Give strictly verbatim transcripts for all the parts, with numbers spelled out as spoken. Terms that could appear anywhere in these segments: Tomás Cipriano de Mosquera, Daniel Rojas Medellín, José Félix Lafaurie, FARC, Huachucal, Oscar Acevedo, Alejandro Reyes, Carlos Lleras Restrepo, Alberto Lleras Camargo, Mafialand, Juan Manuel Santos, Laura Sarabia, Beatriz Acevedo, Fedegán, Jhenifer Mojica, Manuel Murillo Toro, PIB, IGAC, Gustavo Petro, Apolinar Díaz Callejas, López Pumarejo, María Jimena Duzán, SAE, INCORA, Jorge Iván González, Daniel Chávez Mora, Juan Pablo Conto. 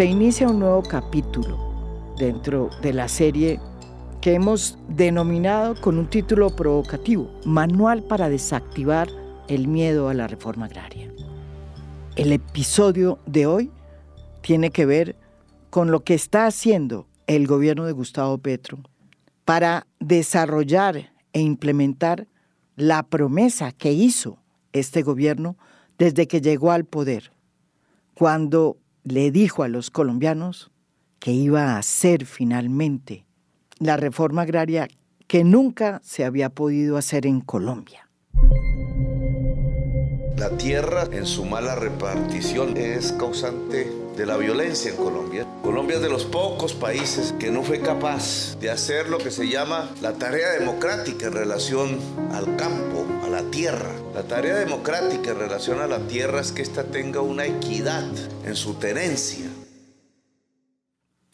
se inicia un nuevo capítulo dentro de la serie que hemos denominado con un título provocativo, Manual para desactivar el miedo a la reforma agraria. El episodio de hoy tiene que ver con lo que está haciendo el gobierno de Gustavo Petro para desarrollar e implementar la promesa que hizo este gobierno desde que llegó al poder, cuando le dijo a los colombianos que iba a hacer finalmente la reforma agraria que nunca se había podido hacer en Colombia. La tierra en su mala repartición es causante de la violencia en Colombia. Colombia es de los pocos países que no fue capaz de hacer lo que se llama la tarea democrática en relación al campo, a la tierra. La tarea democrática en relación a la tierra es que ésta tenga una equidad en su tenencia.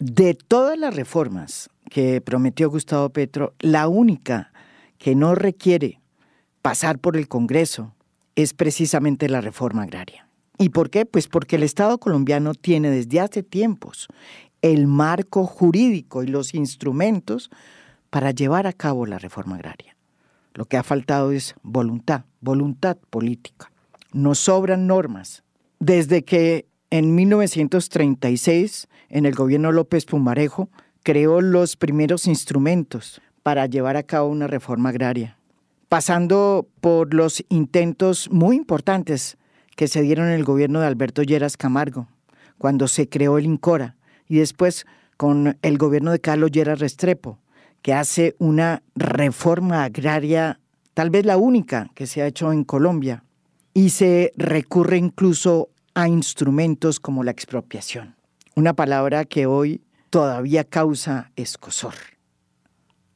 De todas las reformas que prometió Gustavo Petro, la única que no requiere pasar por el Congreso es precisamente la reforma agraria. ¿Y por qué? Pues porque el Estado colombiano tiene desde hace tiempos el marco jurídico y los instrumentos para llevar a cabo la reforma agraria. Lo que ha faltado es voluntad, voluntad política. Nos sobran normas. Desde que en mil novecientos treinta y seis, en el gobierno López Pumarejo, creó los primeros instrumentos para llevar a cabo una reforma agraria, pasando por los intentos muy importantes que se dieron en el gobierno de Alberto Lleras Camargo, cuando se creó el INCORA, y después con el gobierno de Carlos Lleras Restrepo, que hace una reforma agraria, tal vez la única que se ha hecho en Colombia, y se recurre incluso a instrumentos como la expropiación, una palabra que hoy todavía causa escozor.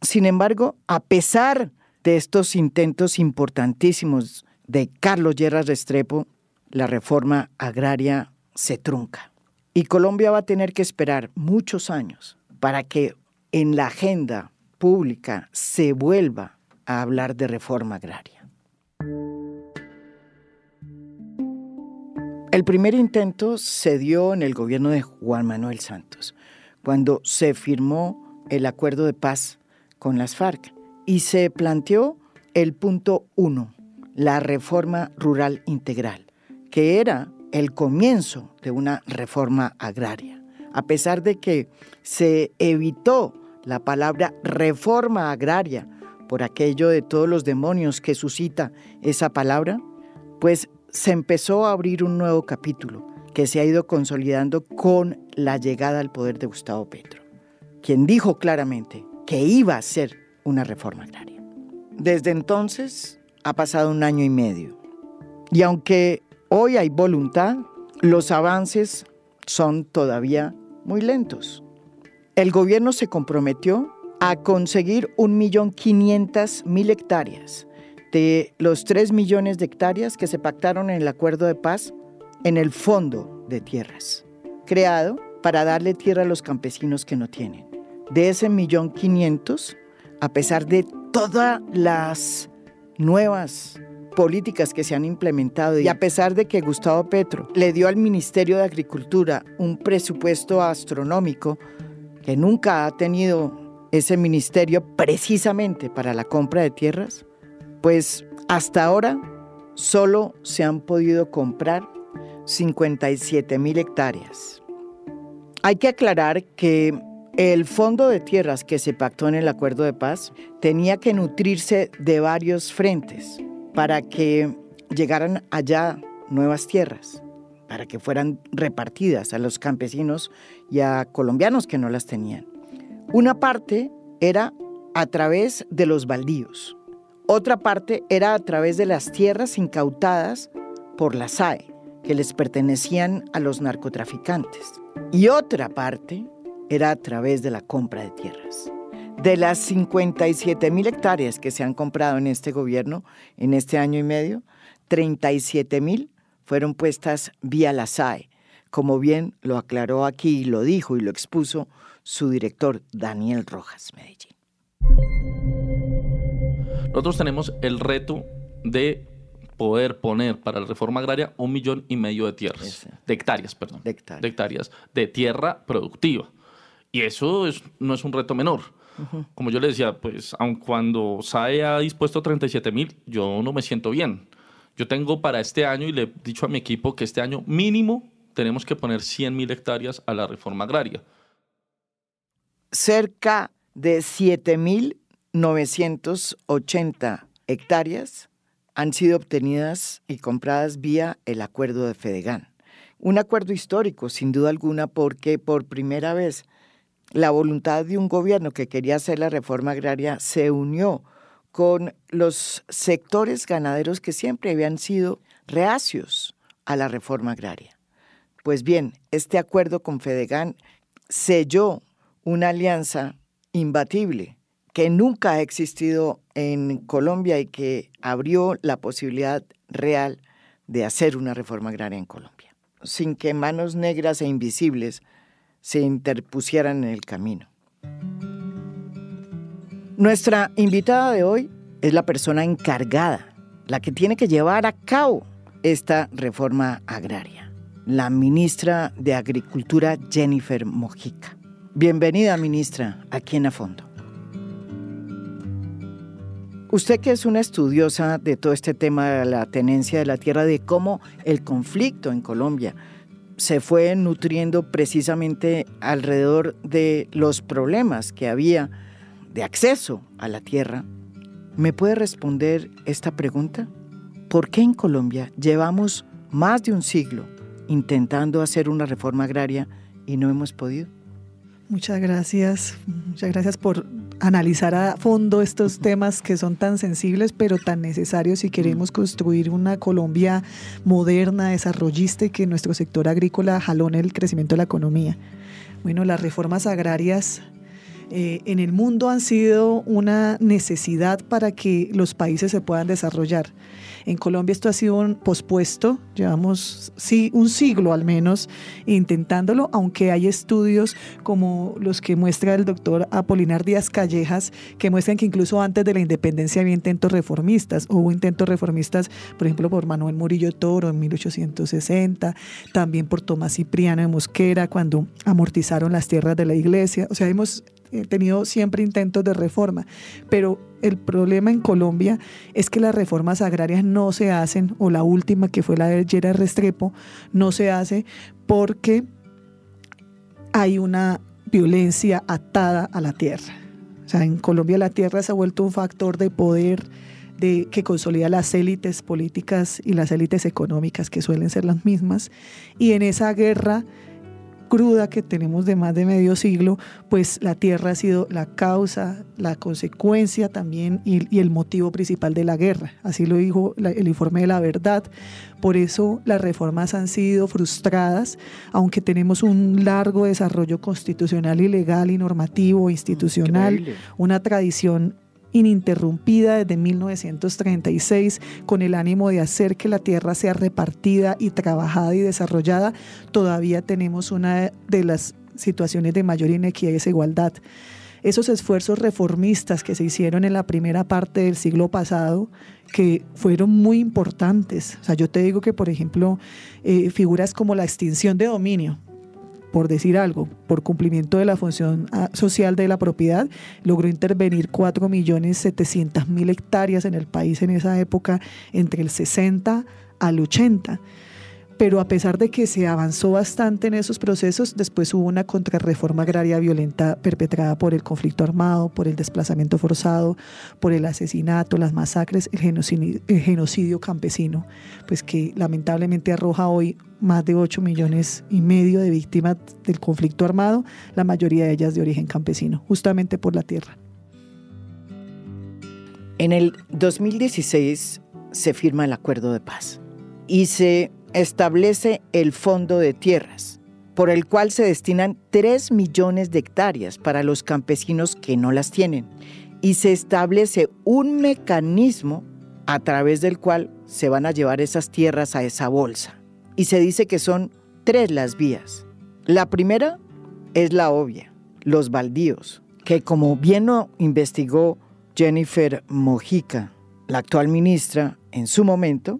Sin embargo, a pesar de estos intentos importantísimos de Carlos Lleras Restrepo, la reforma agraria se trunca. Y Colombia va a tener que esperar muchos años para que en la agenda pública se vuelva a hablar de reforma agraria. El primer intento se dio en el gobierno de Juan Manuel Santos, cuando se firmó el acuerdo de paz con las FARC y se planteó el punto uno, la reforma rural integral, que era el comienzo de una reforma agraria. A pesar de que se evitó la palabra reforma agraria por aquello de todos los demonios que suscita esa palabra, pues se empezó a abrir un nuevo capítulo que se ha ido consolidando con la llegada al poder de Gustavo Petro, quien dijo claramente que iba a ser una reforma agraria. Desde entonces ha pasado un año y medio, y aunque hoy hay voluntad, los avances son todavía muy lentos. El gobierno se comprometió a conseguir un millón quinientas mil hectáreas de los tres millones de hectáreas que se pactaron en el acuerdo de paz en el fondo de tierras, creado para darle tierra a los campesinos que no tienen. De ese millón quinientos, a pesar de todas las nuevas políticas que se han implementado y a pesar de que Gustavo Petro le dio al Ministerio de Agricultura un presupuesto astronómico que nunca ha tenido ese ministerio precisamente para la compra de tierras, pues hasta ahora solo se han podido comprar cincuenta y siete mil hectáreas. Hay que aclarar que el fondo de tierras que se pactó en el acuerdo de paz tenía que nutrirse de varios frentes para que llegaran allá nuevas tierras, para que fueran repartidas a los campesinos y a colombianos que no las tenían. Una parte era a través de los baldíos, otra parte era a través de las tierras incautadas por la S A E, que les pertenecían a los narcotraficantes. Y otra parte era a través de la compra de tierras. De las cincuenta y siete mil hectáreas que se han comprado en este gobierno, en este año y medio, treinta y siete mil fueron puestas vía la S A E, como bien lo aclaró aquí, lo dijo y lo expuso su director, Daniel Rojas Medellín. Nosotros tenemos el reto de poder poner para la reforma agraria un millón y medio de tierras, Ese. de hectáreas, perdón, de hectáreas. de hectáreas de tierra productiva. Y eso es, no es un reto menor. Uh-huh. Como yo le decía, pues aun cuando S A E ha dispuesto treinta y siete mil, yo no me siento bien. Yo tengo para este año, y le he dicho a mi equipo que este año mínimo tenemos que poner cien mil hectáreas a la reforma agraria. Cerca de siete mil novecientas ochenta hectáreas han sido obtenidas y compradas vía el acuerdo de Fedegán. Un acuerdo histórico, sin duda alguna, porque por primera vez la voluntad de un gobierno que quería hacer la reforma agraria se unió con los sectores ganaderos que siempre habían sido reacios a la reforma agraria. Pues bien, este acuerdo con Fedegán selló una alianza imbatible que nunca ha existido en Colombia y que abrió la posibilidad real de hacer una reforma agraria en Colombia, sin que manos negras e invisibles se interpusieran en el camino. Nuestra invitada de hoy es la persona encargada, la que tiene que llevar a cabo esta reforma agraria, la ministra de Agricultura, Jhenifer Mojica. Bienvenida, ministra, aquí en A Fondo. Usted, que es una estudiosa de todo este tema de la tenencia de la tierra, de cómo el conflicto en Colombia se fue nutriendo precisamente alrededor de los problemas que había de acceso a la tierra, ¿me puede responder esta pregunta? ¿Por qué en Colombia llevamos más de un siglo intentando hacer una reforma agraria y no hemos podido? Muchas gracias. Muchas gracias por analizar a fondo estos temas que son tan sensibles pero tan necesarios si queremos construir una Colombia moderna, desarrollista y que nuestro sector agrícola jalone el crecimiento de la economía. Bueno, las reformas agrarias Eh, en el mundo han sido una necesidad para que los países se puedan desarrollar. En Colombia esto ha sido un pospuesto, llevamos sí, un siglo al menos intentándolo, aunque hay estudios como los que muestra el doctor Apolinar Díaz Callejas, que muestran que incluso antes de la independencia había intentos reformistas, hubo intentos reformistas, por ejemplo, por Manuel Murillo Toro en mil ochocientos sesenta, también por Tomás Cipriano de Mosquera cuando amortizaron las tierras de la iglesia. O sea, hemos He tenido siempre intentos de reforma, pero el problema en Colombia es que las reformas agrarias no se hacen, o la última, que fue la de Lleras Restrepo, no se hace porque hay una violencia atada a la tierra. O sea, en Colombia la tierra se ha vuelto un factor de poder de, que consolida las élites políticas y las élites económicas, que suelen ser las mismas, y en esa guerra cruda que tenemos de más de medio siglo, pues la tierra ha sido la causa, la consecuencia también y, y el motivo principal de la guerra. Así lo dijo la, el informe de La Verdad. Por eso las reformas han sido frustradas, aunque tenemos un largo desarrollo constitucional y legal y normativo, institucional, increíble, una tradición ininterrumpida desde mil novecientos treinta y seis, con el ánimo de hacer que la tierra sea repartida y trabajada y desarrollada. Todavía tenemos una de las situaciones de mayor inequidad y desigualdad. Esos esfuerzos reformistas que se hicieron en la primera parte del siglo pasado, que fueron muy importantes. O sea, yo te digo que, por ejemplo, eh, figuras como la extinción de dominio, por decir algo, por cumplimiento de la función social de la propiedad, logró intervenir cuatro millones setecientas mil hectáreas en el país en esa época, entre el sesenta al ochenta. Pero a pesar de que se avanzó bastante en esos procesos, después hubo una contrarreforma agraria violenta perpetrada por el conflicto armado, por el desplazamiento forzado, por el asesinato, las masacres, el genocidio, el genocidio campesino, pues que lamentablemente arroja hoy más de ocho millones y medio de víctimas del conflicto armado, la mayoría de ellas de origen campesino, justamente por la tierra. En el dos mil dieciséis se firma el Acuerdo de Paz y se establece el Fondo de Tierras, por el cual se destinan tres millones de hectáreas para los campesinos que no las tienen, y se establece un mecanismo a través del cual se van a llevar esas tierras a esa bolsa. Y se dice que son tres las vías. La primera es la obvia, los baldíos, que, como bien lo investigó Jhenifer Mojica, la actual ministra en su momento,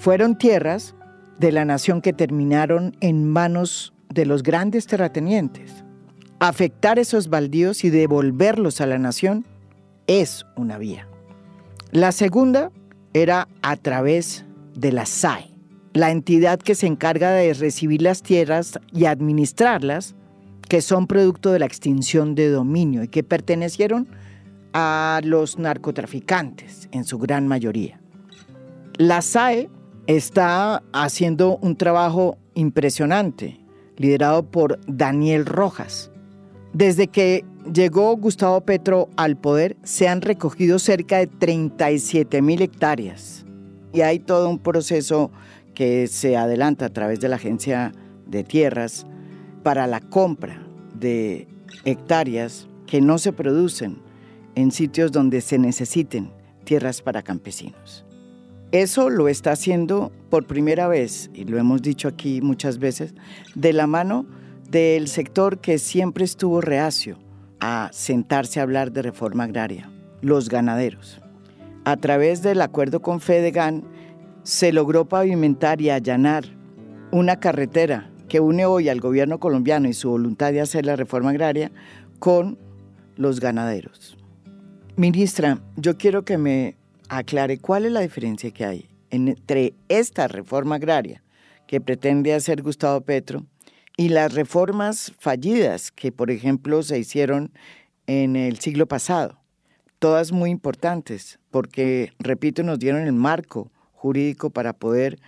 fueron tierras de la nación que terminaron en manos de los grandes terratenientes. Afectar esos baldíos y devolverlos a la nación es una vía. La segunda era a través de la S A E, la entidad que se encarga de recibir las tierras y administrarlas, que son producto de la extinción de dominio y que pertenecieron a los narcotraficantes en su gran mayoría. La S A E está haciendo un trabajo impresionante, liderado por Daniel Rojas. Desde que llegó Gustavo Petro al poder, se han recogido cerca de treinta y siete mil hectáreas y hay todo un proceso que se adelanta a través de la Agencia de Tierras para la compra de hectáreas que no se producen en sitios donde se necesiten tierras para campesinos. Eso lo está haciendo por primera vez, y lo hemos dicho aquí muchas veces, de la mano del sector que siempre estuvo reacio a sentarse a hablar de reforma agraria, los ganaderos. A través del acuerdo con Fedegán se logró pavimentar y allanar una carretera que une hoy al gobierno colombiano y su voluntad de hacer la reforma agraria con los ganaderos. Ministra, yo quiero que me aclare cuál es la diferencia que hay entre esta reforma agraria que pretende hacer Gustavo Petro y las reformas fallidas que, por ejemplo, se hicieron en el siglo pasado. Todas muy importantes porque, repito, nos dieron el marco jurídico para poder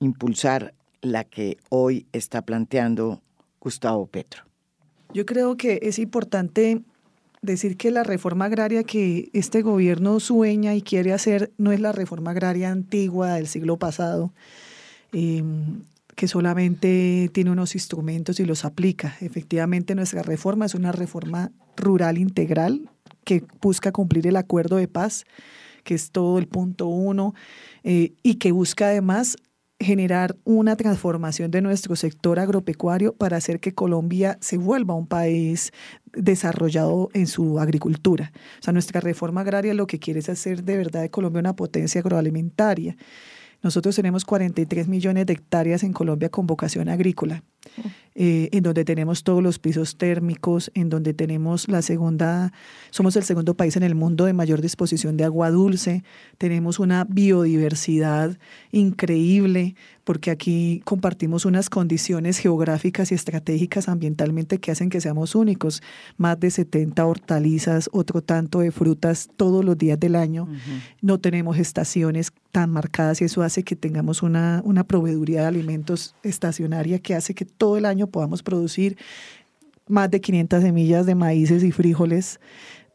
impulsar la que hoy está planteando Gustavo Petro. Yo creo que es importante decir que la reforma agraria que este gobierno sueña y quiere hacer no es la reforma agraria antigua del siglo pasado, eh, que solamente tiene unos instrumentos y los aplica. Efectivamente, nuestra reforma es una reforma rural integral que busca cumplir el acuerdo de paz, que es todo el punto uno, eh, y que busca además generar una transformación de nuestro sector agropecuario para hacer que Colombia se vuelva un país desarrollado en su agricultura. O sea, nuestra reforma agraria lo que quiere es hacer de verdad de Colombia una potencia agroalimentaria. Nosotros tenemos cuarenta y tres millones de hectáreas en Colombia con vocación agrícola, eh, en donde tenemos todos los pisos térmicos, en donde tenemos la segunda, somos el segundo país en el mundo de mayor disposición de agua dulce, tenemos una biodiversidad increíble, porque aquí compartimos unas condiciones geográficas y estratégicas ambientalmente que hacen que seamos únicos. Más de setenta hortalizas, otro tanto de frutas todos los días del año. Uh-huh. No tenemos estaciones tan marcadas y eso hace que tengamos una, una proveeduría de alimentos estacionaria que hace que todo el año podamos producir más de quinientas semillas de maíces y frijoles.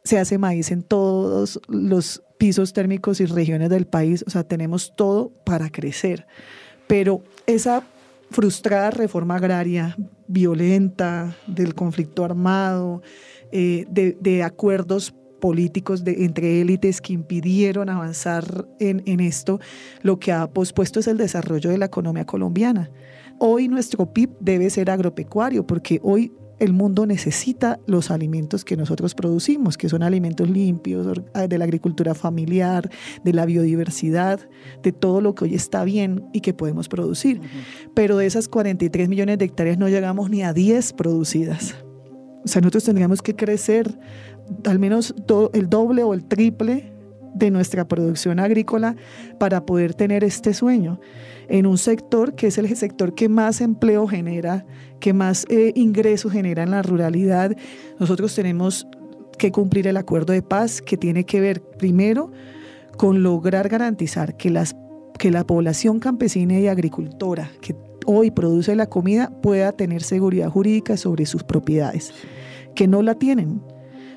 Se hace maíz en todos los pisos térmicos y regiones del país. O sea, tenemos todo para crecer. Pero esa frustrada reforma agraria violenta, del conflicto armado, eh, de, de acuerdos políticos de, entre élites que impidieron avanzar en, en esto, lo que ha pospuesto es el desarrollo de la economía colombiana. Hoy nuestro P I B debe ser agropecuario porque hoy el mundo necesita los alimentos que nosotros producimos, que son alimentos limpios, de la agricultura familiar, de la biodiversidad, de todo lo que hoy está bien y que podemos producir. Uh-huh. Pero de esas cuarenta y tres millones de hectáreas no llegamos ni a diez producidas. O sea, nosotros tendríamos que crecer al menos do- el doble o el triple de nuestra producción agrícola para poder tener este sueño en un sector que es el sector que más empleo genera, que más eh, ingresos genera en la ruralidad. Nosotros tenemos que cumplir el acuerdo de paz que tiene que ver primero con lograr garantizar que, las, que la población campesina y agricultora que hoy produce la comida pueda tener seguridad jurídica sobre sus propiedades, que no la tienen.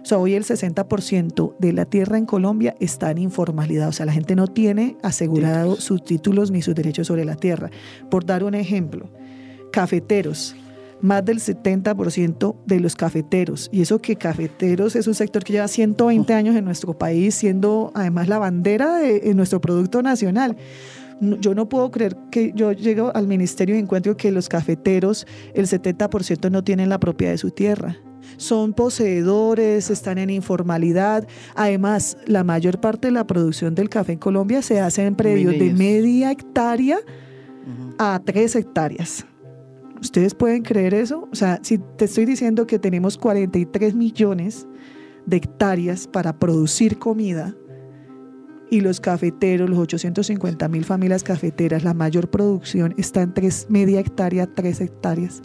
O sea, hoy el sesenta por ciento de la tierra en Colombia está en informalidad. O sea, la gente no tiene asegurado sus títulos ni sus derechos sobre la tierra. Por dar un ejemplo, cafeteros. Más del setenta por ciento de los cafeteros. Y eso que cafeteros es un sector que lleva ciento veinte años en nuestro país, siendo además la bandera de, de nuestro producto nacional. Yo no puedo creer que yo llego al ministerio y encuentro que los cafeteros, el setenta por ciento no tienen la propiedad de su tierra. son poseedores, están en informalidad. Además, la mayor parte de la producción del café en Colombia se hace en predios de media hectárea a tres hectáreas. ¿Ustedes pueden creer eso? O sea, si te estoy diciendo que tenemos cuarenta y tres millones de hectáreas para producir comida y los cafeteros, los ochocientos cincuenta mil familias cafeteras, la mayor producción está en tres, media hectárea, tres hectáreas,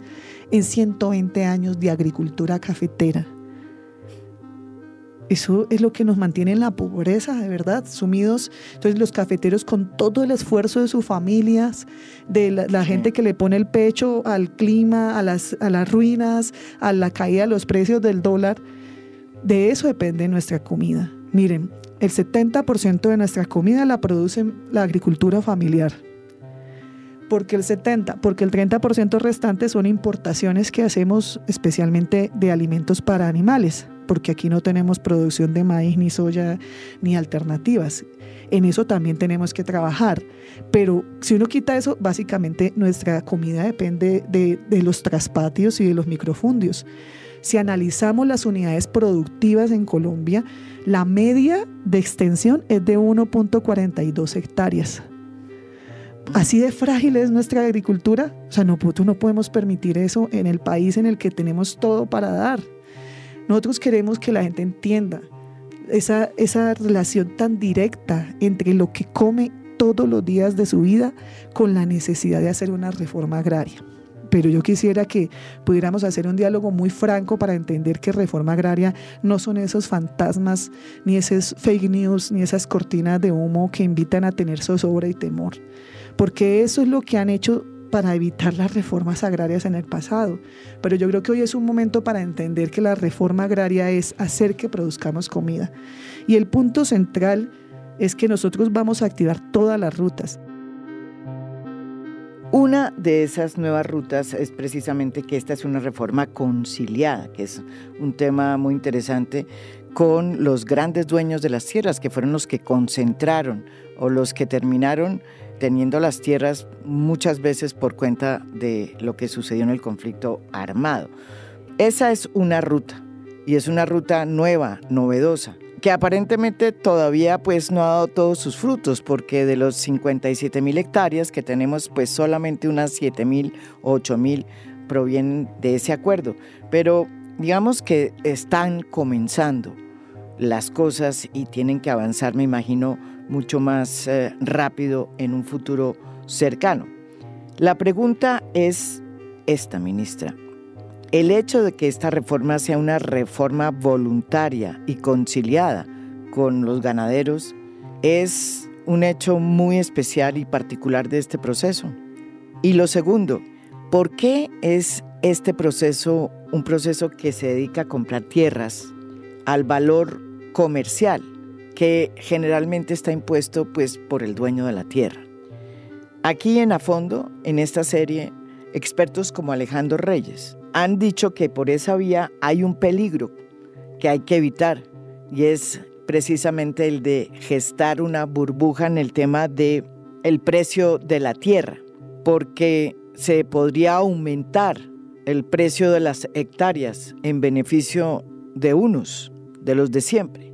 en ciento veinte años de agricultura cafetera. Eso es lo que nos mantiene en la pobreza, de verdad, sumidos. Entonces los cafeteros, con todo el esfuerzo de sus familias, de la, la gente que le pone el pecho al clima, a las, a las ruinas, a la caída de los precios del dólar, de eso depende nuestra comida. Miren, el setenta por ciento de nuestra comida la produce la agricultura familiar. Porque el setenta por ciento, porque el treinta por ciento restante son importaciones que hacemos especialmente de alimentos para animales, porque aquí no tenemos producción de maíz, ni soya, ni alternativas. En eso también tenemos que trabajar. Pero si uno quita eso, básicamente nuestra comida depende de, de los traspatios y de los microfundios. Si analizamos las unidades productivas en Colombia, la media de extensión es de uno punto cuarenta y dos hectáreas. Así de frágil es nuestra agricultura. O sea, nosotros no podemos permitir eso en el país en el que tenemos todo para dar. Nosotros queremos que la gente entienda esa, esa relación tan directa entre lo que come todos los días de su vida con la necesidad de hacer una reforma agraria. Pero yo quisiera que pudiéramos hacer un diálogo muy franco para entender que reforma agraria no son esos fantasmas, ni esas fake news, ni esas cortinas de humo que invitan a tener zozobra y temor. Porque eso es lo que han hecho para evitar las reformas agrarias en el pasado. Pero yo creo que hoy es un momento para entender que la reforma agraria es hacer que produzcamos comida. Y el punto central es que nosotros vamos a activar todas las rutas. Una de esas nuevas rutas es precisamente que esta es una reforma conciliada, que es un tema muy interesante, con los grandes dueños de las tierras, que fueron los que concentraron o los que terminaron teniendo las tierras muchas veces por cuenta de lo que sucedió en el conflicto armado. Esa es una ruta, y es una ruta nueva, novedosa, que aparentemente todavía pues no ha dado todos sus frutos, porque de los cincuenta y siete mil hectáreas que tenemos, pues solamente unas siete mil o ocho mil provienen de ese acuerdo. Pero digamos que están comenzando las cosas y tienen que avanzar, me imagino, mucho más eh, rápido en un futuro cercano. La pregunta es esta, ministra. El hecho de que esta reforma sea una reforma voluntaria y conciliada con los ganaderos es un hecho muy especial y particular de este proceso. Y lo segundo, ¿por qué es este proceso un proceso que se dedica a comprar tierras al valor comercial que generalmente está impuesto pues, por el dueño de la tierra? Aquí en A Fondo, en esta serie, expertos como Alejandro Reyes han dicho que por esa vía hay un peligro que hay que evitar, y es precisamente el de gestar una burbuja en el tema de el precio de la tierra, porque se podría aumentar el precio de las hectáreas en beneficio de unos, de los de siempre,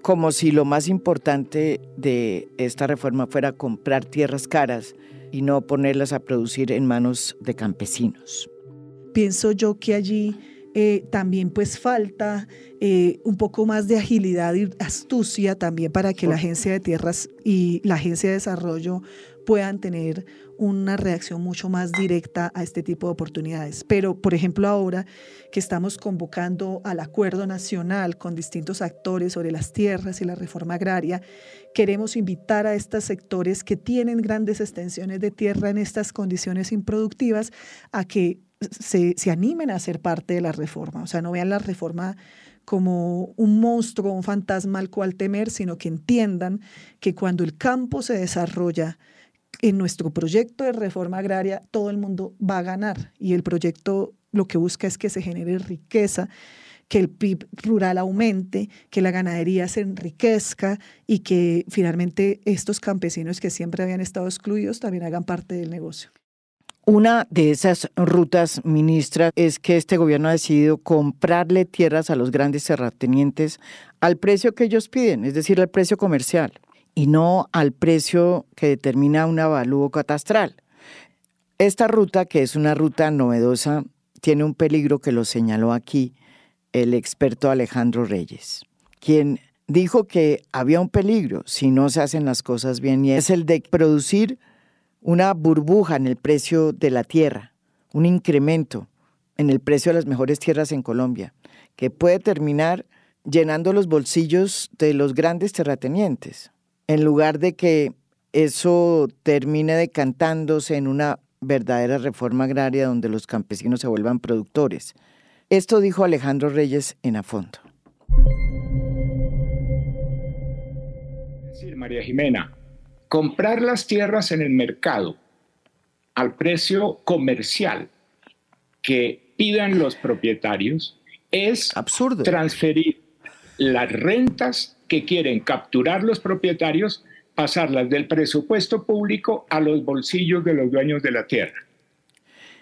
como si lo más importante de esta reforma fuera comprar tierras caras y no ponerlas a producir en manos de campesinos. Pienso yo que allí eh, también pues falta eh, un poco más de agilidad y astucia también para que la Agencia de Tierras y la Agencia de Desarrollo puedan tener una reacción mucho más directa a este tipo de oportunidades. Pero, por ejemplo, ahora que estamos convocando al acuerdo nacional con distintos actores sobre las tierras y la reforma agraria, queremos invitar a estos sectores que tienen grandes extensiones de tierra en estas condiciones improductivas a que Se, se animen a ser parte de la reforma. O sea, no vean la reforma como un monstruo, un fantasma al cual temer, sino que entiendan que cuando el campo se desarrolla en nuestro proyecto de reforma agraria, todo el mundo va a ganar, y el proyecto lo que busca es que se genere riqueza, que el P I B rural aumente, que la ganadería se enriquezca y que finalmente estos campesinos que siempre habían estado excluidos también hagan parte del negocio. Una de esas rutas, ministra, es que este gobierno ha decidido comprarle tierras a los grandes terratenientes al precio que ellos piden, es decir, al precio comercial, y no al precio que determina un avalúo catastral. Esta ruta, que es una ruta novedosa, tiene un peligro que lo señaló aquí el experto Alejandro Reyes, quien dijo que había un peligro si no se hacen las cosas bien, y es el de producir una burbuja en el precio de la tierra, un incremento en el precio de las mejores tierras en Colombia, que puede terminar llenando los bolsillos de los grandes terratenientes, en lugar de que eso termine decantándose en una verdadera reforma agraria donde los campesinos se vuelvan productores. Esto dijo Alejandro Reyes en A Fondo. Es decir, María Jimena, comprar las tierras en el mercado al precio comercial que pidan los propietarios es absurdo. Transferir las rentas que quieren capturar los propietarios, pasarlas del presupuesto público a los bolsillos de los dueños de la tierra.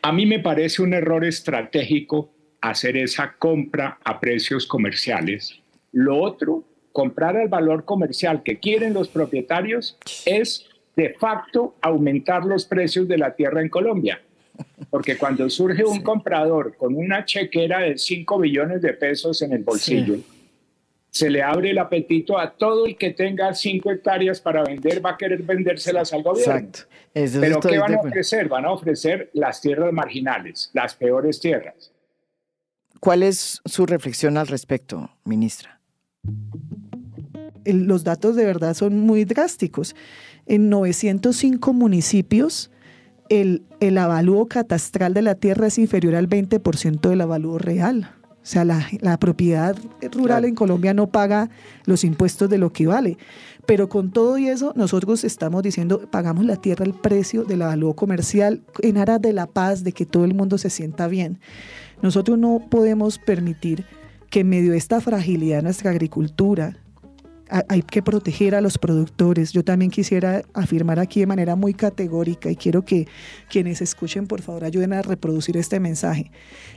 A mí me parece un error estratégico hacer esa compra a precios comerciales. Lo otro, comprar al valor comercial que quieren los propietarios, es de facto aumentar los precios de la tierra en Colombia. Porque cuando surge un sí. comprador con una chequera de cinco billones de pesos en el bolsillo, sí. se le abre el apetito a todo el que tenga cinco hectáreas para vender, va a querer vendérselas al gobierno. Exacto. Eso Pero ¿qué van a ofrecer? Van a ofrecer las tierras marginales, las peores tierras. ¿Cuál es su reflexión al respecto, ministra? Los datos de verdad son muy drásticos. En novecientos cinco municipios, el, el avalúo catastral de la tierra es inferior al veinte por ciento del avalúo real. O sea, la, la propiedad rural claro. en Colombia no paga los impuestos de lo que vale. Pero con todo y eso, nosotros estamos diciendo, pagamos la tierra al precio del avalúo comercial en aras de la paz, de que todo el mundo se sienta bien. Nosotros no podemos permitir que en medio de esta fragilidad de nuestra agricultura, hay que proteger a los productores. Yo también quisiera afirmar aquí de manera muy categórica, y quiero que quienes escuchen, por favor, ayuden a reproducir este mensaje.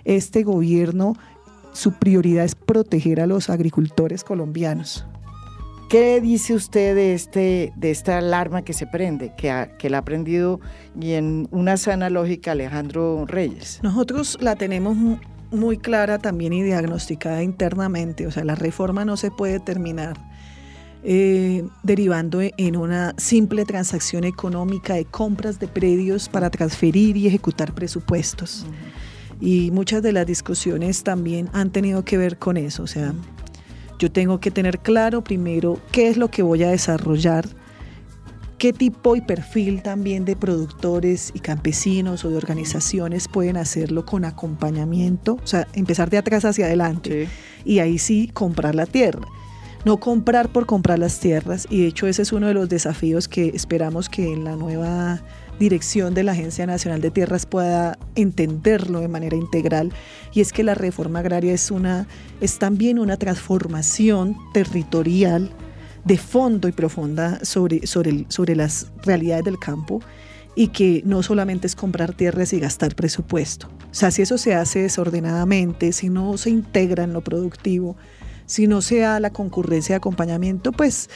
Este gobierno, su prioridad es proteger a los agricultores colombianos. ¿Qué dice usted de, este, de esta alarma que se prende, que, ha, que la ha prendido, y en una sana lógica, Alejandro Reyes? Nosotros la tenemos muy clara también y diagnosticada internamente. O sea, la reforma no se puede terminar eh, derivando en una simple transacción económica de compras de predios para transferir y ejecutar presupuestos. Uh-huh. Y muchas de las discusiones también han tenido que ver con eso. O sea, yo tengo que tener claro primero qué es lo que voy a desarrollar, qué tipo y perfil también de productores y campesinos o de organizaciones pueden hacerlo con acompañamiento. O sea, empezar de atrás hacia adelante, sí. y ahí sí comprar la tierra. No comprar por comprar las tierras, y de hecho ese es uno de los desafíos que esperamos que en la nueva dirección de la Agencia Nacional de Tierras pueda entenderlo de manera integral, y es que la reforma agraria es, una, es también una transformación territorial de fondo y profunda sobre, sobre, el, sobre las realidades del campo, y que no solamente es comprar tierras y gastar presupuesto. O sea, si eso se hace desordenadamente, si no se integra en lo productivo, si no se da la concurrencia de acompañamiento, pues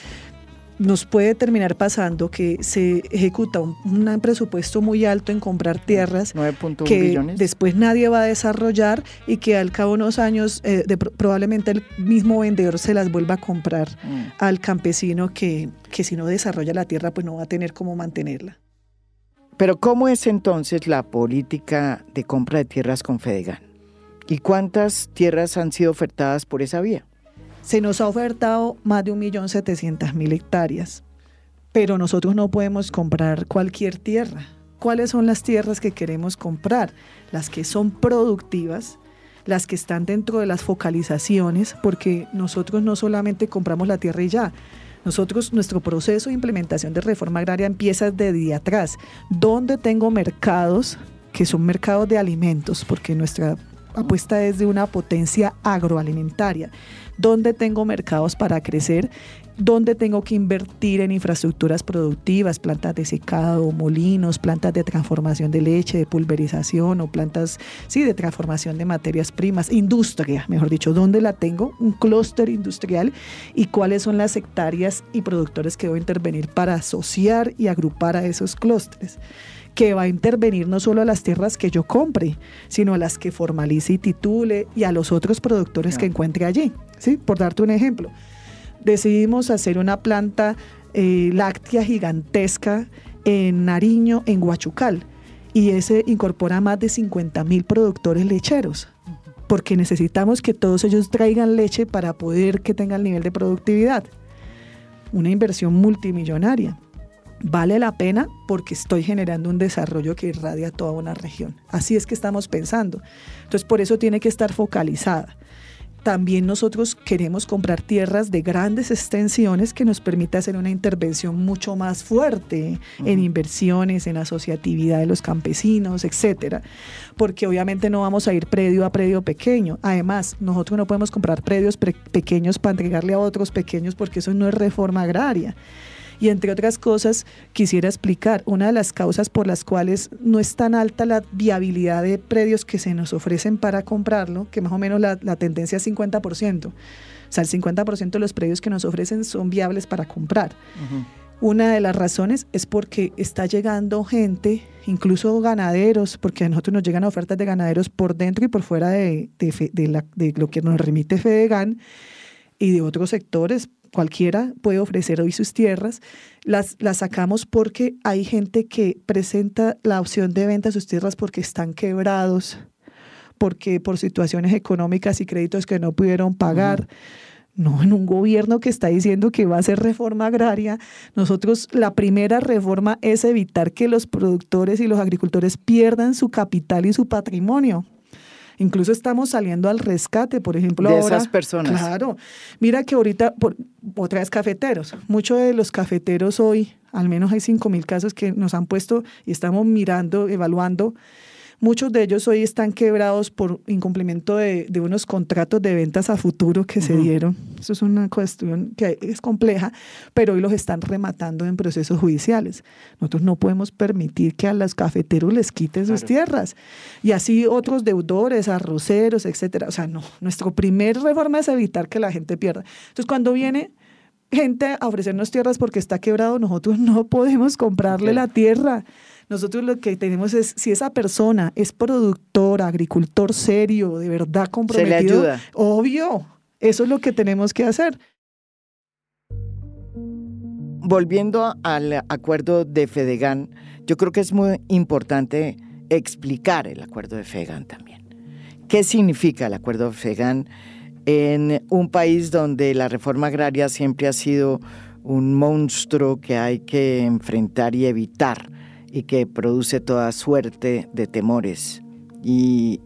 nos puede terminar pasando que se ejecuta un, un presupuesto muy alto en comprar tierras nueve punto uno billones. Después nadie va a desarrollar, y que al cabo de unos años eh, de, probablemente el mismo vendedor se las vuelva a comprar mm. al campesino que, que si no desarrolla la tierra, pues no va a tener cómo mantenerla. Pero ¿cómo es entonces la política de compra de tierras con Fedegán? ¿Y cuántas tierras han sido ofertadas por esa vía? Se nos ha ofertado más de un millón setecientas mil hectáreas, pero nosotros no podemos comprar cualquier tierra. ¿Cuáles son las tierras que queremos comprar? Las que son productivas, las que están dentro de las focalizaciones, porque nosotros no solamente compramos la tierra y ya. Nosotros, nuestro proceso de implementación de reforma agraria empieza desde atrás. ¿Dónde tengo mercados que son mercados de alimentos? Porque nuestra apuesta desde una potencia agroalimentaria. ¿Dónde tengo mercados para crecer? ¿Dónde tengo que invertir en infraestructuras productivas, plantas de secado, molinos, plantas de transformación de leche, de pulverización o plantas sí, de transformación de materias primas? Industria, mejor dicho, ¿dónde la tengo? Un clúster industrial, y cuáles son las hectáreas y productores que debo intervenir para asociar y agrupar a esos clústeres, que va a intervenir no solo a las tierras que yo compre, sino a las que formalice y titule y a los otros productores no. que encuentre allí, ¿sí? Por darte un ejemplo. Decidimos hacer una planta eh, láctea gigantesca en Nariño, en Huachucal, y ese incorpora más de cincuenta mil productores lecheros, porque necesitamos que todos ellos traigan leche para poder que tengan nivel de productividad. Una inversión multimillonaria. Vale la pena porque estoy generando un desarrollo que irradia toda una región. Así es que estamos pensando. Entonces, por eso tiene que estar focalizada. También nosotros queremos comprar tierras de grandes extensiones que nos permita hacer una intervención mucho más fuerte uh-huh. en inversiones, en asociatividad de los campesinos, etcétera. Porque obviamente no vamos a ir predio a predio pequeño. Además, nosotros no podemos comprar predios pre- pequeños para entregarle a otros pequeños, porque eso no es reforma agraria. Y entre otras cosas, quisiera explicar una de las causas por las cuales no es tan alta la viabilidad de predios que se nos ofrecen para comprarlo, que más o menos la, la tendencia es cincuenta por ciento. O sea, el cincuenta por ciento de los predios que nos ofrecen son viables para comprar. Uh-huh. Una de las razones es porque está llegando gente, incluso ganaderos, porque a nosotros nos llegan ofertas de ganaderos por dentro y por fuera de, de, fe, de, la, de lo que nos remite Fedegán y de otros sectores. Cualquiera puede ofrecer hoy sus tierras, las, las sacamos porque hay gente que presenta la opción de venta de sus tierras porque están quebrados, porque por situaciones económicas y créditos que no pudieron pagar. No, en un gobierno que está diciendo que va a hacer reforma agraria, nosotros la primera reforma es evitar que los productores y los agricultores pierdan su capital y su patrimonio. Incluso estamos saliendo al rescate, por ejemplo, de ahora, esas personas. Claro. Mira que ahorita, por, otra vez cafeteros. Muchos de los cafeteros hoy, al menos hay cinco mil casos que nos han puesto y estamos mirando, evaluando. Muchos de ellos hoy están quebrados por incumplimiento de, de unos contratos de ventas a futuro que uh-huh. se dieron. Eso es una cuestión que es compleja, pero hoy los están rematando en procesos judiciales. Nosotros no podemos permitir que a los cafeteros les quiten claro. sus tierras. Y así otros deudores, arroceros, etcétera. O sea, no. Nuestra primera reforma es evitar que la gente pierda. Entonces, cuando viene gente a ofrecernos tierras porque está quebrado, nosotros no podemos comprarle okay. la tierra. Nosotros lo que tenemos es, si esa persona es productor, agricultor serio, de verdad comprometido, se le ayuda. Obvio, eso es lo que tenemos que hacer. Volviendo al acuerdo de Fedegán, yo creo que es muy importante explicar el acuerdo de Fedegán también. ¿Qué significa el acuerdo de Fedegán en un país donde la reforma agraria siempre ha sido un monstruo que hay que enfrentar y evitar? Y que produce toda suerte de temores y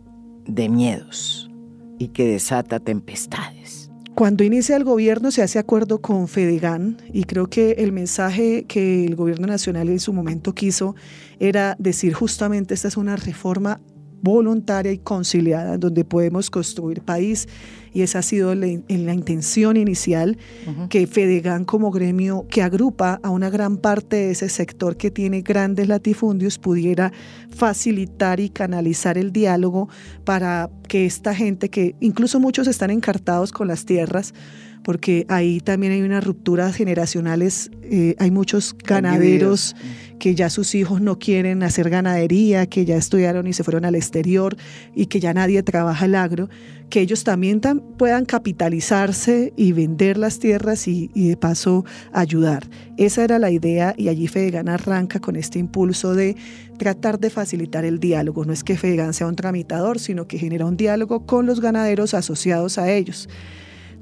de miedos, y que desata tempestades. Cuando inicia el gobierno se hace acuerdo con Fedegán, y creo que el mensaje que el gobierno nacional en su momento quiso era decir justamente esta es una reforma voluntaria y conciliada, donde podemos construir país, y esa ha sido la, la intención inicial uh-huh. que Fedegán como gremio que agrupa a una gran parte de ese sector que tiene grandes latifundios pudiera facilitar y canalizar el diálogo para que esta gente, que incluso muchos están encartados con las tierras, porque ahí también hay unas rupturas generacionales, eh, hay muchos ganaderos que ya sus hijos no quieren hacer ganadería, que ya estudiaron y se fueron al exterior y que ya nadie trabaja el agro, que ellos también tam- puedan capitalizarse y vender las tierras y, y de paso ayudar. Esa era la idea, y allí Fedegán arranca con este impulso de tratar de facilitar el diálogo. No es que Fedegán sea un tramitador, sino que genera un diálogo con los ganaderos asociados a ellos.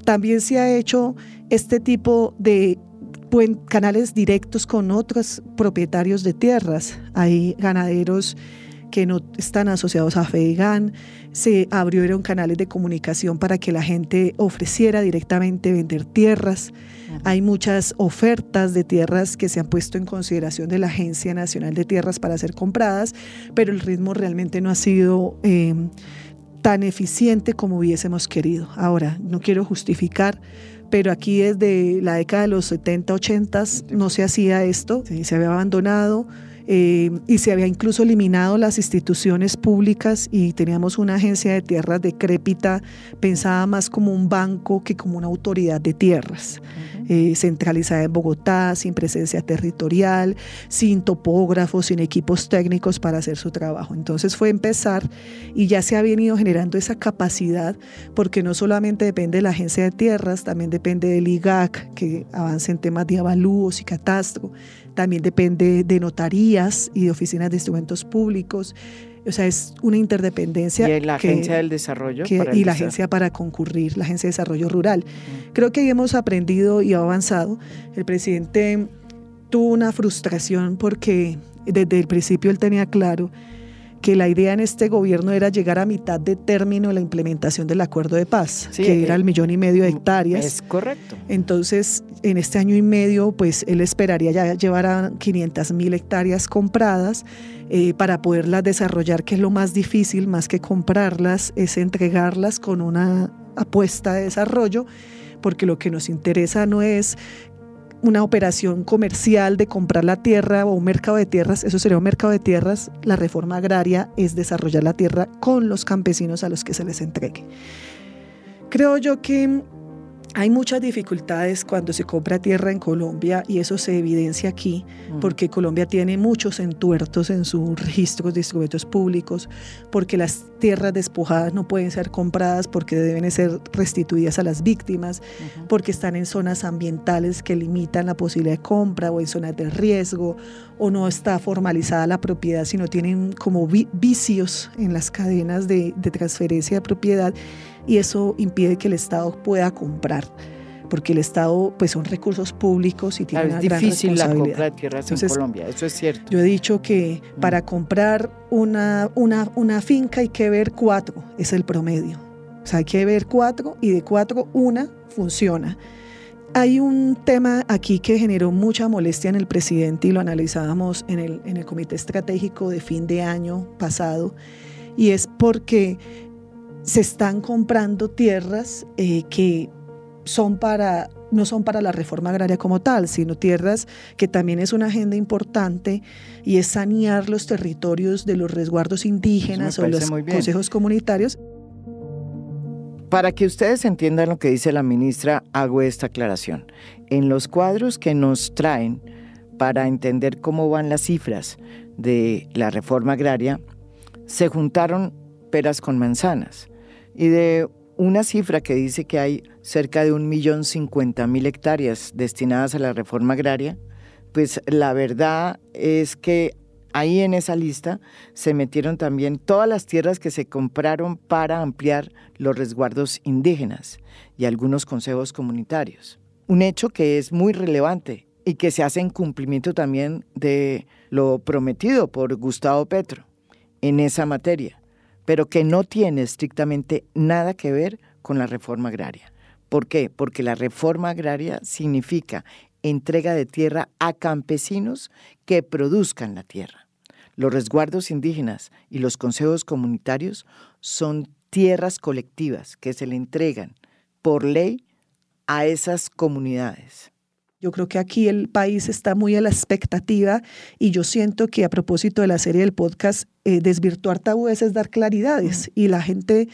También se ha hecho este tipo de canales directos con otros propietarios de tierras. Hay ganaderos que no están asociados a Fedegán. Se abrieron canales de comunicación para que la gente ofreciera directamente vender tierras. Uh-huh. Hay muchas ofertas de tierras que se han puesto en consideración de la Agencia Nacional de Tierras para ser compradas, pero el ritmo realmente no ha sido eh, tan eficiente como hubiésemos querido. Ahora, no quiero justificar, pero aquí desde la década de los setenta, ochenta no se hacía esto, se había abandonado eh, y se había incluso eliminado las instituciones públicas y teníamos una agencia de tierras decrépita pensada más como un banco que como una autoridad de tierras. Eh, centralizada en Bogotá, sin presencia territorial, sin topógrafos, sin equipos técnicos para hacer su trabajo. Entonces fue empezar y ya se ha venido generando esa capacidad, porque no solamente depende de la Agencia de Tierras, también depende del I G A C, que avance en temas de avalúos y catastro, también depende de notarías y de oficinas de instrumentos públicos. O sea, es una interdependencia. Y la Agencia que, del Desarrollo. Que, para y la Agencia para concurrir, la Agencia de Desarrollo Rural. Uh-huh. Creo que ahí hemos aprendido y avanzado. El presidente tuvo una frustración porque desde el principio él tenía claro que la idea en este gobierno era llegar a mitad de término de la implementación del acuerdo de paz, sí, que eh, era el millón y medio de hectáreas. Es correcto. Entonces, en este año y medio, pues él esperaría ya llevar a quinientas mil hectáreas compradas eh, para poderlas desarrollar, que es lo más difícil, más que comprarlas, es entregarlas con una apuesta de desarrollo, porque lo que nos interesa no es una operación comercial de comprar la tierra o un mercado de tierras, eso sería un mercado de tierras. La reforma agraria es desarrollar la tierra con los campesinos a los que se les entregue. Creo yo que hay muchas dificultades cuando se compra tierra en Colombia y eso se evidencia aquí, porque Colombia tiene muchos entuertos en sus registros de instrumentos públicos, porque las tierras despojadas no pueden ser compradas, porque deben ser restituidas a las víctimas, uh-huh. porque están en zonas ambientales que limitan la posibilidad de compra o en zonas de riesgo, o no está formalizada la propiedad, sino tienen como vicios en las cadenas de, de transferencia de propiedad. Y eso impide que el Estado pueda comprar, porque el Estado pues son recursos públicos y tiene claro, una gran responsabilidad. Es difícil la compra de tierras Entonces, en Colombia, eso es cierto. Yo he dicho que mm. para comprar una, una, una finca hay que ver cuatro, es el promedio. O sea, hay que ver cuatro y de cuatro una funciona. Hay un tema aquí que generó mucha molestia en el presidente y lo analizábamos en el, en el Comité Estratégico de fin de año pasado, y es porque se están comprando tierras eh, que son para, no son para la reforma agraria como tal, sino tierras que también es una agenda importante y es sanear los territorios de los resguardos indígenas o los consejos comunitarios. Para que ustedes entiendan lo que dice la ministra, hago esta aclaración. En los cuadros que nos traen para entender cómo van las cifras de la reforma agraria, se juntaron peras con manzanas. Y de una cifra que dice que hay cerca de un millón cincuenta mil hectáreas destinadas a la reforma agraria, pues la verdad es que ahí en esa lista se metieron también todas las tierras que se compraron para ampliar los resguardos indígenas y algunos consejos comunitarios. Un hecho que es muy relevante y que se hace en cumplimiento también de lo prometido por Gustavo Petro en esa materia, pero que no tiene estrictamente nada que ver con la reforma agraria. ¿Por qué? Porque la reforma agraria significa entrega de tierra a campesinos que produzcan la tierra. Los resguardos indígenas y los consejos comunitarios son tierras colectivas que se le entregan por ley a esas comunidades. Yo creo que aquí el país está muy a la expectativa y yo siento que a propósito de la serie del podcast, eh, desvirtuar tabúes es dar claridades y la gente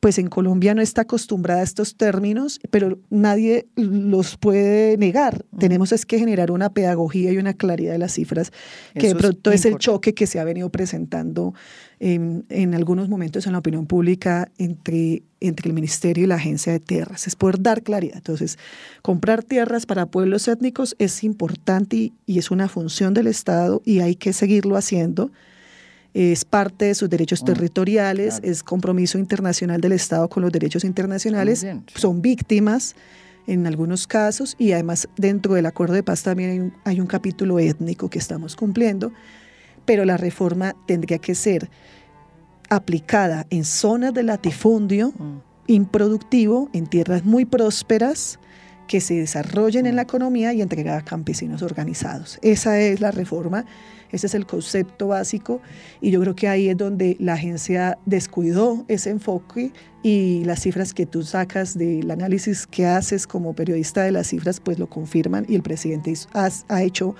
pues en Colombia no está acostumbrada a estos términos, pero nadie los puede negar. Tenemos es que generar una pedagogía y una claridad de las cifras, que de pronto es el choque que se ha venido presentando en, en algunos momentos en la opinión pública entre, entre el Ministerio y la Agencia de Tierras, es poder dar claridad. Entonces, comprar tierras para pueblos étnicos es importante y, y es una función del Estado y hay que seguirlo haciendo. Es parte de sus derechos oh, territoriales, claro. Es compromiso internacional del Estado con los derechos internacionales, son víctimas en algunos casos y además dentro del acuerdo de paz también hay un, hay un capítulo étnico que estamos cumpliendo, pero la reforma tendría que ser aplicada en zonas de latifundio improductivo, en tierras muy prósperas, que se desarrollen en la economía y entregar a campesinos organizados. Esa es la reforma, ese es el concepto básico, y yo creo que ahí es donde la agencia descuidó ese enfoque, y las cifras que tú sacas del análisis que haces como periodista de las cifras pues lo confirman, y el presidente ha hecho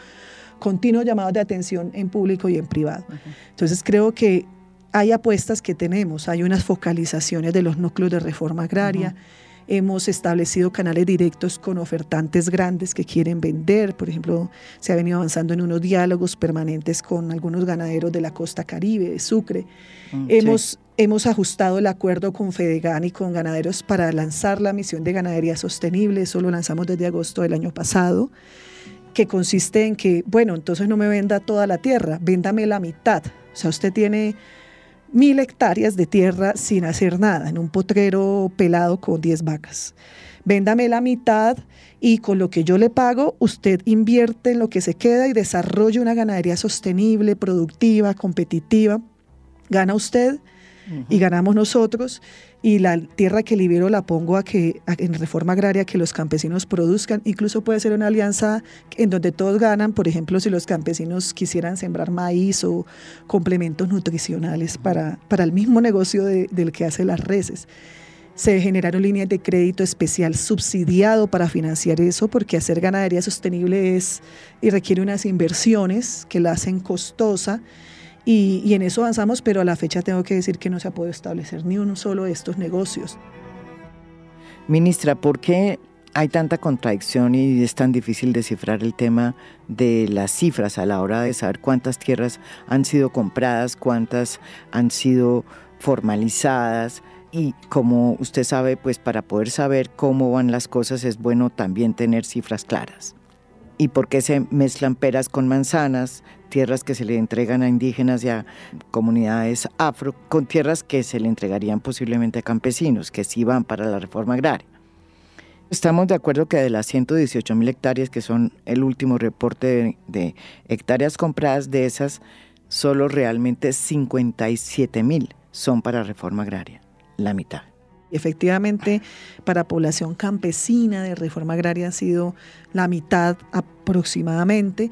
continuos llamados de atención en público y en privado. Entonces creo que hay apuestas que tenemos, hay unas focalizaciones de los núcleos de reforma agraria. Uh-huh. Hemos establecido canales directos con ofertantes grandes que quieren vender. Por ejemplo, se ha venido avanzando en unos diálogos permanentes con algunos ganaderos de la costa Caribe, de Sucre. Uh-huh. Hemos, sí. hemos ajustado el acuerdo con Fedegán y con ganaderos para lanzar la misión de ganadería sostenible. Eso lo lanzamos desde agosto del año pasado, que consiste en que, bueno, entonces no me venda toda la tierra, véndame la mitad. O sea, usted tiene mil hectáreas de tierra sin hacer nada, en un potrero pelado con diez vacas. Véndame la mitad y con lo que yo le pago, usted invierte en lo que se queda y desarrolla una ganadería sostenible, productiva, competitiva. Gana usted uh-huh. y ganamos nosotros. Y la tierra que libero la pongo a que a, en reforma agraria que los campesinos produzcan. Incluso puede ser una alianza en donde todos ganan. Por ejemplo, si los campesinos quisieran sembrar maíz o complementos nutricionales para, para el mismo negocio de, del que hace las reses. Se generaron líneas de crédito especial subsidiado para financiar eso, porque hacer ganadería sostenible es y requiere unas inversiones que la hacen costosa. Y, y en eso avanzamos, pero a la fecha tengo que decir que no se ha podido establecer ni uno solo de estos negocios. Ministra, ¿por qué hay tanta contradicción y es tan difícil descifrar el tema de las cifras a la hora de saber cuántas tierras han sido compradas, cuántas han sido formalizadas? Y como usted sabe, pues para poder saber cómo van las cosas es bueno también tener cifras claras. ¿Y por qué se mezclan peras con manzanas, tierras que se le entregan a indígenas y a comunidades afro, con tierras que se le entregarían posiblemente a campesinos, que sí van para la reforma agraria? Estamos de acuerdo que de las ciento dieciocho mil hectáreas, que son el último reporte de, de hectáreas compradas, de esas solo realmente cincuenta y siete mil son para reforma agraria, la mitad. Efectivamente, para población campesina de reforma agraria han sido la mitad aproximadamente.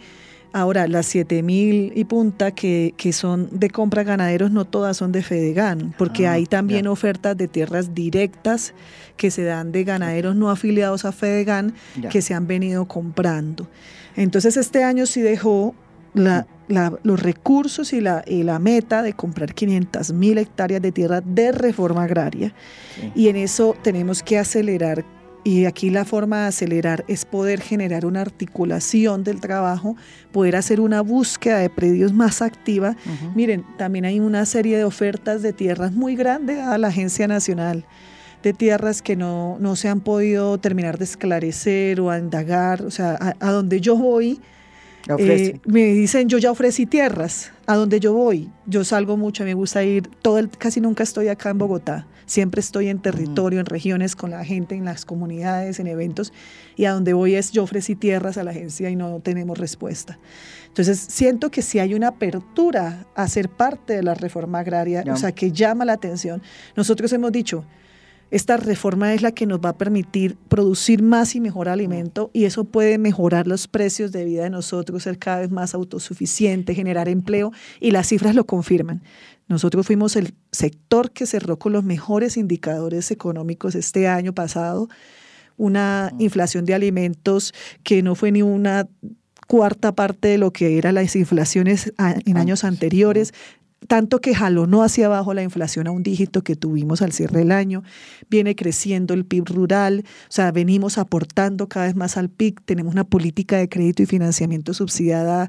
Ahora, las siete mil y punta que, que son de compra ganaderos, no todas son de Fedegán, porque ah, hay también ya. ofertas de tierras directas que se dan de ganaderos no afiliados a Fedegán ya. que se han venido comprando. Entonces, este año sí dejó la, la, los recursos y la, y la meta de comprar quinientas mil hectáreas de tierra de reforma agraria, sí. y en eso tenemos que acelerar, y aquí la forma de acelerar es poder generar una articulación del trabajo, poder hacer una búsqueda de predios más activa. Uh-huh. Miren, también hay una serie de ofertas de tierras muy grandes a la Agencia Nacional, de tierras que no, no se han podido terminar de esclarecer o a indagar, o sea, a, a donde yo voy, Eh, me dicen, yo ya ofrecí tierras, a donde yo voy, yo salgo mucho, me gusta ir, todo el, casi nunca estoy acá en Bogotá, siempre estoy en territorio, uh-huh. en regiones, con la gente, en las comunidades, en eventos, y a donde voy es, yo ofrecí tierras a la agencia y no tenemos respuesta. Entonces siento que sí hay una apertura a ser parte de la reforma agraria, yeah. o sea, que llama la atención. Nosotros hemos dicho, esta reforma es la que nos va a permitir producir más y mejor alimento, y eso puede mejorar los precios de vida de nosotros, ser cada vez más autosuficiente, generar empleo, y las cifras lo confirman. Nosotros fuimos el sector que cerró con los mejores indicadores económicos este año pasado, una inflación de alimentos que no fue ni una cuarta parte de lo que eran las inflaciones en años anteriores, tanto que jalonó hacia abajo la inflación a un dígito que tuvimos al cierre del año. Viene creciendo el P I B rural, o sea, venimos aportando cada vez más al P I B, tenemos una política de crédito y financiamiento subsidiada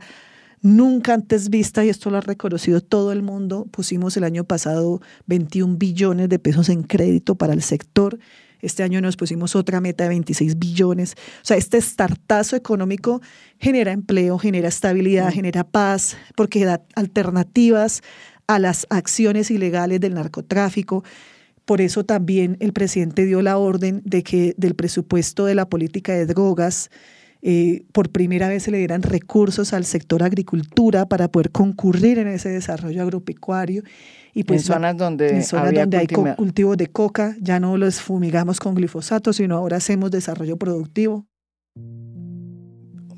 nunca antes vista, y esto lo ha reconocido todo el mundo. Pusimos el año pasado veintiún billones de pesos en crédito para el sector. Este año nos pusimos otra meta de veintiséis billones. O sea, este startazo económico genera empleo, genera estabilidad, sí. genera paz, porque da alternativas a las acciones ilegales del narcotráfico. Por eso también el presidente dio la orden de que del presupuesto de la política de drogas Eh, por primera vez se le dieran recursos al sector agricultura para poder concurrir en ese desarrollo agropecuario. Y pues, en zonas donde, en zonas había donde hay cultivos de coca, ya no los fumigamos con glifosato, sino ahora hacemos desarrollo productivo.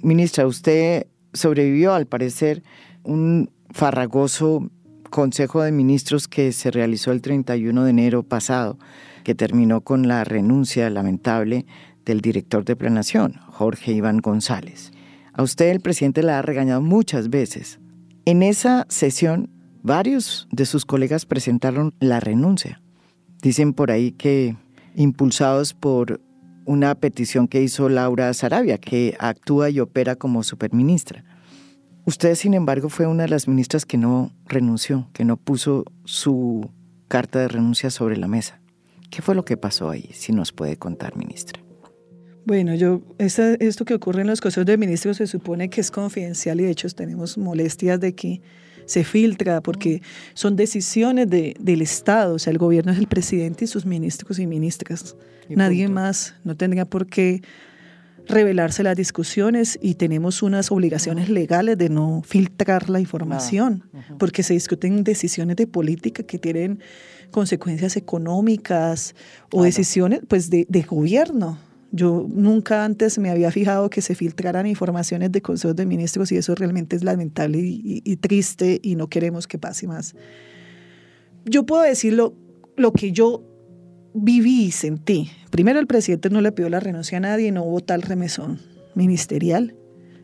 Ministra, usted sobrevivió, al parecer, un farragoso Consejo de Ministros que se realizó el treinta y uno de enero pasado, que terminó con la renuncia lamentable del director de Planación, Jorge Iván González. A usted el presidente la ha regañado muchas veces. En esa sesión, varios de sus colegas presentaron la renuncia. Dicen por ahí que impulsados por una petición que hizo Laura Sarabia, que actúa y opera como superministra. Usted, sin embargo, fue una de las ministras que no renunció, que no puso su carta de renuncia sobre la mesa. ¿Qué fue lo que pasó ahí, si nos puede contar, ministra? Bueno, yo esta, esto que ocurre en los consejos de ministros se supone que es confidencial y de hecho tenemos molestias de que se filtra porque son decisiones de, del Estado, o sea, el gobierno es el presidente y sus ministros y ministras. Y nadie punto. Más no tendría por qué revelarse las discusiones y tenemos unas obligaciones legales de no filtrar la información, ah, uh-huh. porque se discuten decisiones de política que tienen consecuencias económicas o claro. decisiones pues, de, de gobierno. Yo nunca antes me había fijado que se filtraran informaciones de consejos de ministros y eso realmente es lamentable y, y, y triste y no queremos que pase más. Yo puedo decir lo, lo que yo viví y sentí. Primero, el presidente no le pidió la renuncia a nadie, no hubo tal remesón ministerial.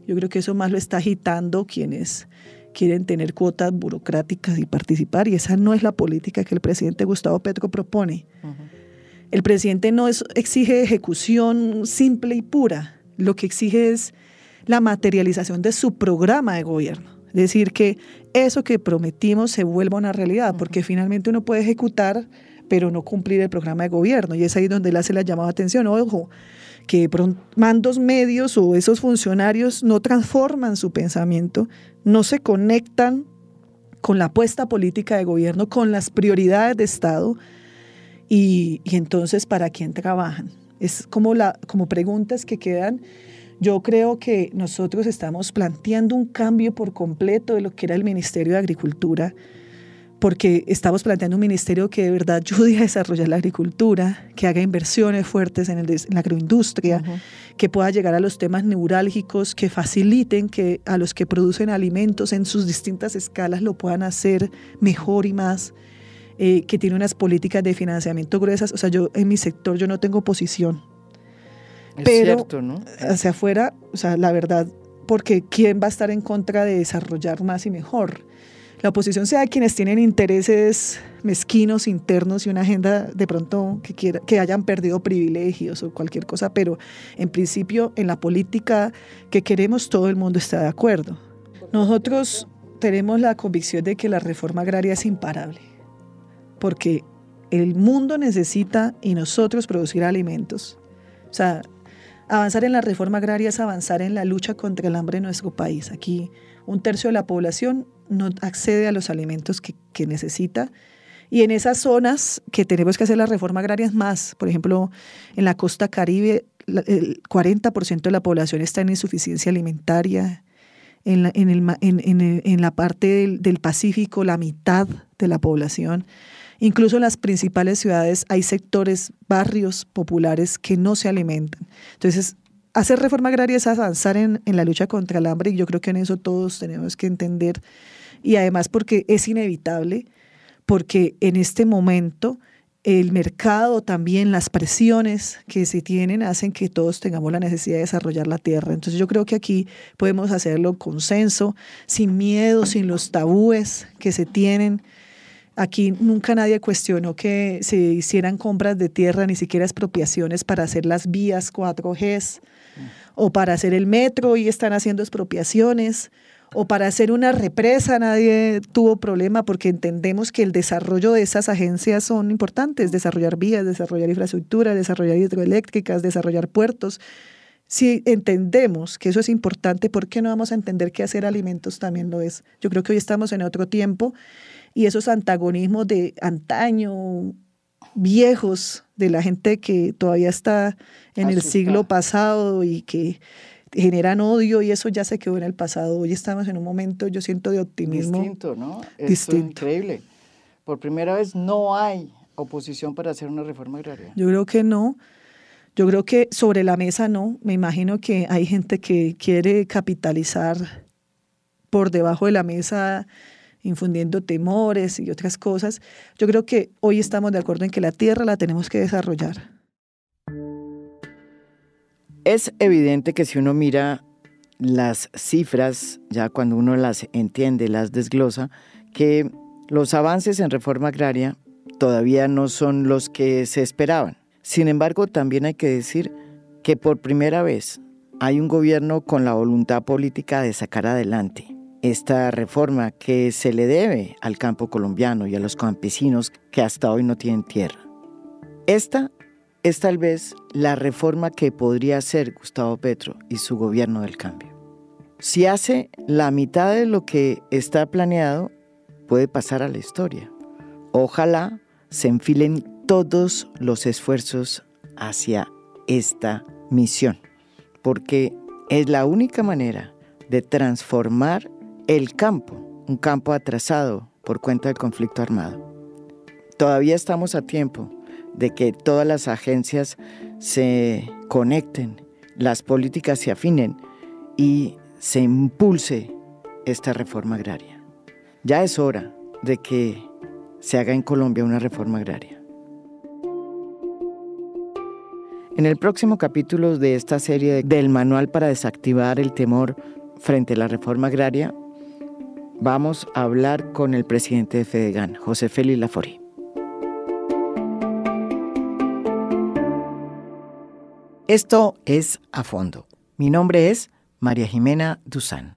Yo creo que eso más lo está agitando quienes quieren tener cuotas burocráticas y participar, y esa no es la política que el presidente Gustavo Petro propone. Uh-huh. El presidente no es, exige ejecución simple y pura, lo que exige es la materialización de su programa de gobierno. Es decir, que eso que prometimos se vuelva una realidad, porque finalmente uno puede ejecutar pero no cumplir el programa de gobierno. Y es ahí donde él hace la llamada atención. Ojo, que mandos medios o esos funcionarios no transforman su pensamiento, no se conectan con la apuesta política de gobierno, con las prioridades de Estado y, y entonces para quién trabajan. Es como, la, como preguntas que quedan. Yo creo que nosotros estamos planteando un cambio por completo de lo que era el Ministerio de Agricultura, porque estamos planteando un ministerio que de verdad ayude a desarrollar la agricultura, que haga inversiones fuertes en, el des, en la agroindustria, uh-huh. que pueda llegar a los temas neurálgicos, que faciliten que a los que producen alimentos en sus distintas escalas lo puedan hacer mejor y más, eh, que tiene unas políticas de financiamiento gruesas. O sea, yo en mi sector yo no tengo posición. Es pero cierto, ¿no? Hacia afuera, o sea, la verdad, porque ¿quién va a estar en contra de desarrollar más y mejor? La oposición sea quienes tienen intereses mezquinos, internos y una agenda de pronto que, quiera, que hayan perdido privilegios o cualquier cosa, pero en principio en la política que queremos todo el mundo está de acuerdo. Nosotros tenemos la convicción de que la reforma agraria es imparable, porque el mundo necesita y nosotros producir alimentos. O sea, avanzar en la reforma agraria es avanzar en la lucha contra el hambre en nuestro país. Aquí un tercio de la población no accede a los alimentos que, que necesita. Y en esas zonas que tenemos que hacer la reforma agraria es más. Por ejemplo, en la costa Caribe, el cuarenta por ciento de la población está en insuficiencia alimentaria. En la, en el, en, en el, en la parte del, del Pacífico, la mitad de la población. Incluso en las principales ciudades hay sectores, barrios populares que no se alimentan. Entonces, hacer reforma agraria es avanzar en, en la lucha contra el hambre y yo creo que en eso todos tenemos que entender. Y además porque es inevitable, porque en este momento el mercado también, las presiones que se tienen hacen que todos tengamos la necesidad de desarrollar la tierra. Entonces yo creo que aquí podemos hacerlo con senso, sin miedo, sin los tabúes que se tienen. Aquí nunca nadie cuestionó que se hicieran compras de tierra, ni siquiera expropiaciones para hacer las vías cuatro G o para hacer el metro, y están haciendo expropiaciones, o para hacer una represa, nadie tuvo problema porque entendemos que el desarrollo de esas agencias son importantes, desarrollar vías, desarrollar infraestructura, desarrollar hidroeléctricas, desarrollar puertos. Si entendemos que eso es importante, ¿por qué no vamos a entender que hacer alimentos también lo es? Yo creo que hoy estamos en otro tiempo. Y esos antagonismos de antaño, viejos, de la gente que todavía está en el siglo pasado y que generan odio y eso ya se quedó en el pasado. Hoy estamos en un momento, yo siento, de optimismo. Distinto, ¿no? Distinto. Esto es increíble. Por primera vez no hay oposición para hacer una reforma agraria. Yo creo que no. Yo creo que sobre la mesa no. Me imagino que hay gente que quiere capitalizar por debajo de la mesa, infundiendo temores y otras cosas. Yo creo que hoy estamos de acuerdo en que la tierra la tenemos que desarrollar. Es evidente que si uno mira las cifras, ya cuando uno las entiende, las desglosa, que los avances en reforma agraria todavía no son los que se esperaban. Sin embargo, también hay que decir que por primera vez hay un gobierno con la voluntad política de sacar adelante esta reforma que se le debe al campo colombiano y a los campesinos que hasta hoy no tienen tierra. Esta es tal vez la reforma que podría hacer Gustavo Petro y su gobierno del cambio. Si hace la mitad de lo que está planeado, puede pasar a la historia. Ojalá se enfilen todos los esfuerzos hacia esta misión, porque es la única manera de transformar el campo, un campo atrasado por cuenta del conflicto armado. Todavía estamos a tiempo de que todas las agencias se conecten, las políticas se afinen y se impulse esta reforma agraria. Ya es hora de que se haga en Colombia una reforma agraria. En el próximo capítulo de esta serie del Manual para desactivar el temor frente a la reforma agraria, vamos a hablar con el presidente de Fedegán, José Félix Lafaurie. Esto es A Fondo. Mi nombre es María Jimena Duzán.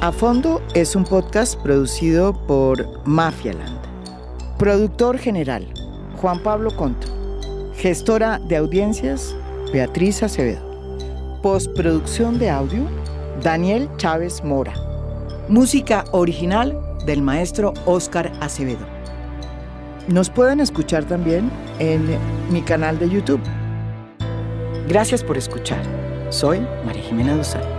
A Fondo es un podcast producido por Mafialand. Productor general, Juan Pablo Conto. Gestora de audiencias, Beatriz Acevedo. Postproducción de audio, Daniel Chávez Mora. Música original del maestro Oscar Acevedo. Nos pueden escuchar también en mi canal de YouTube. Gracias por escuchar. Soy María Jimena Duzán.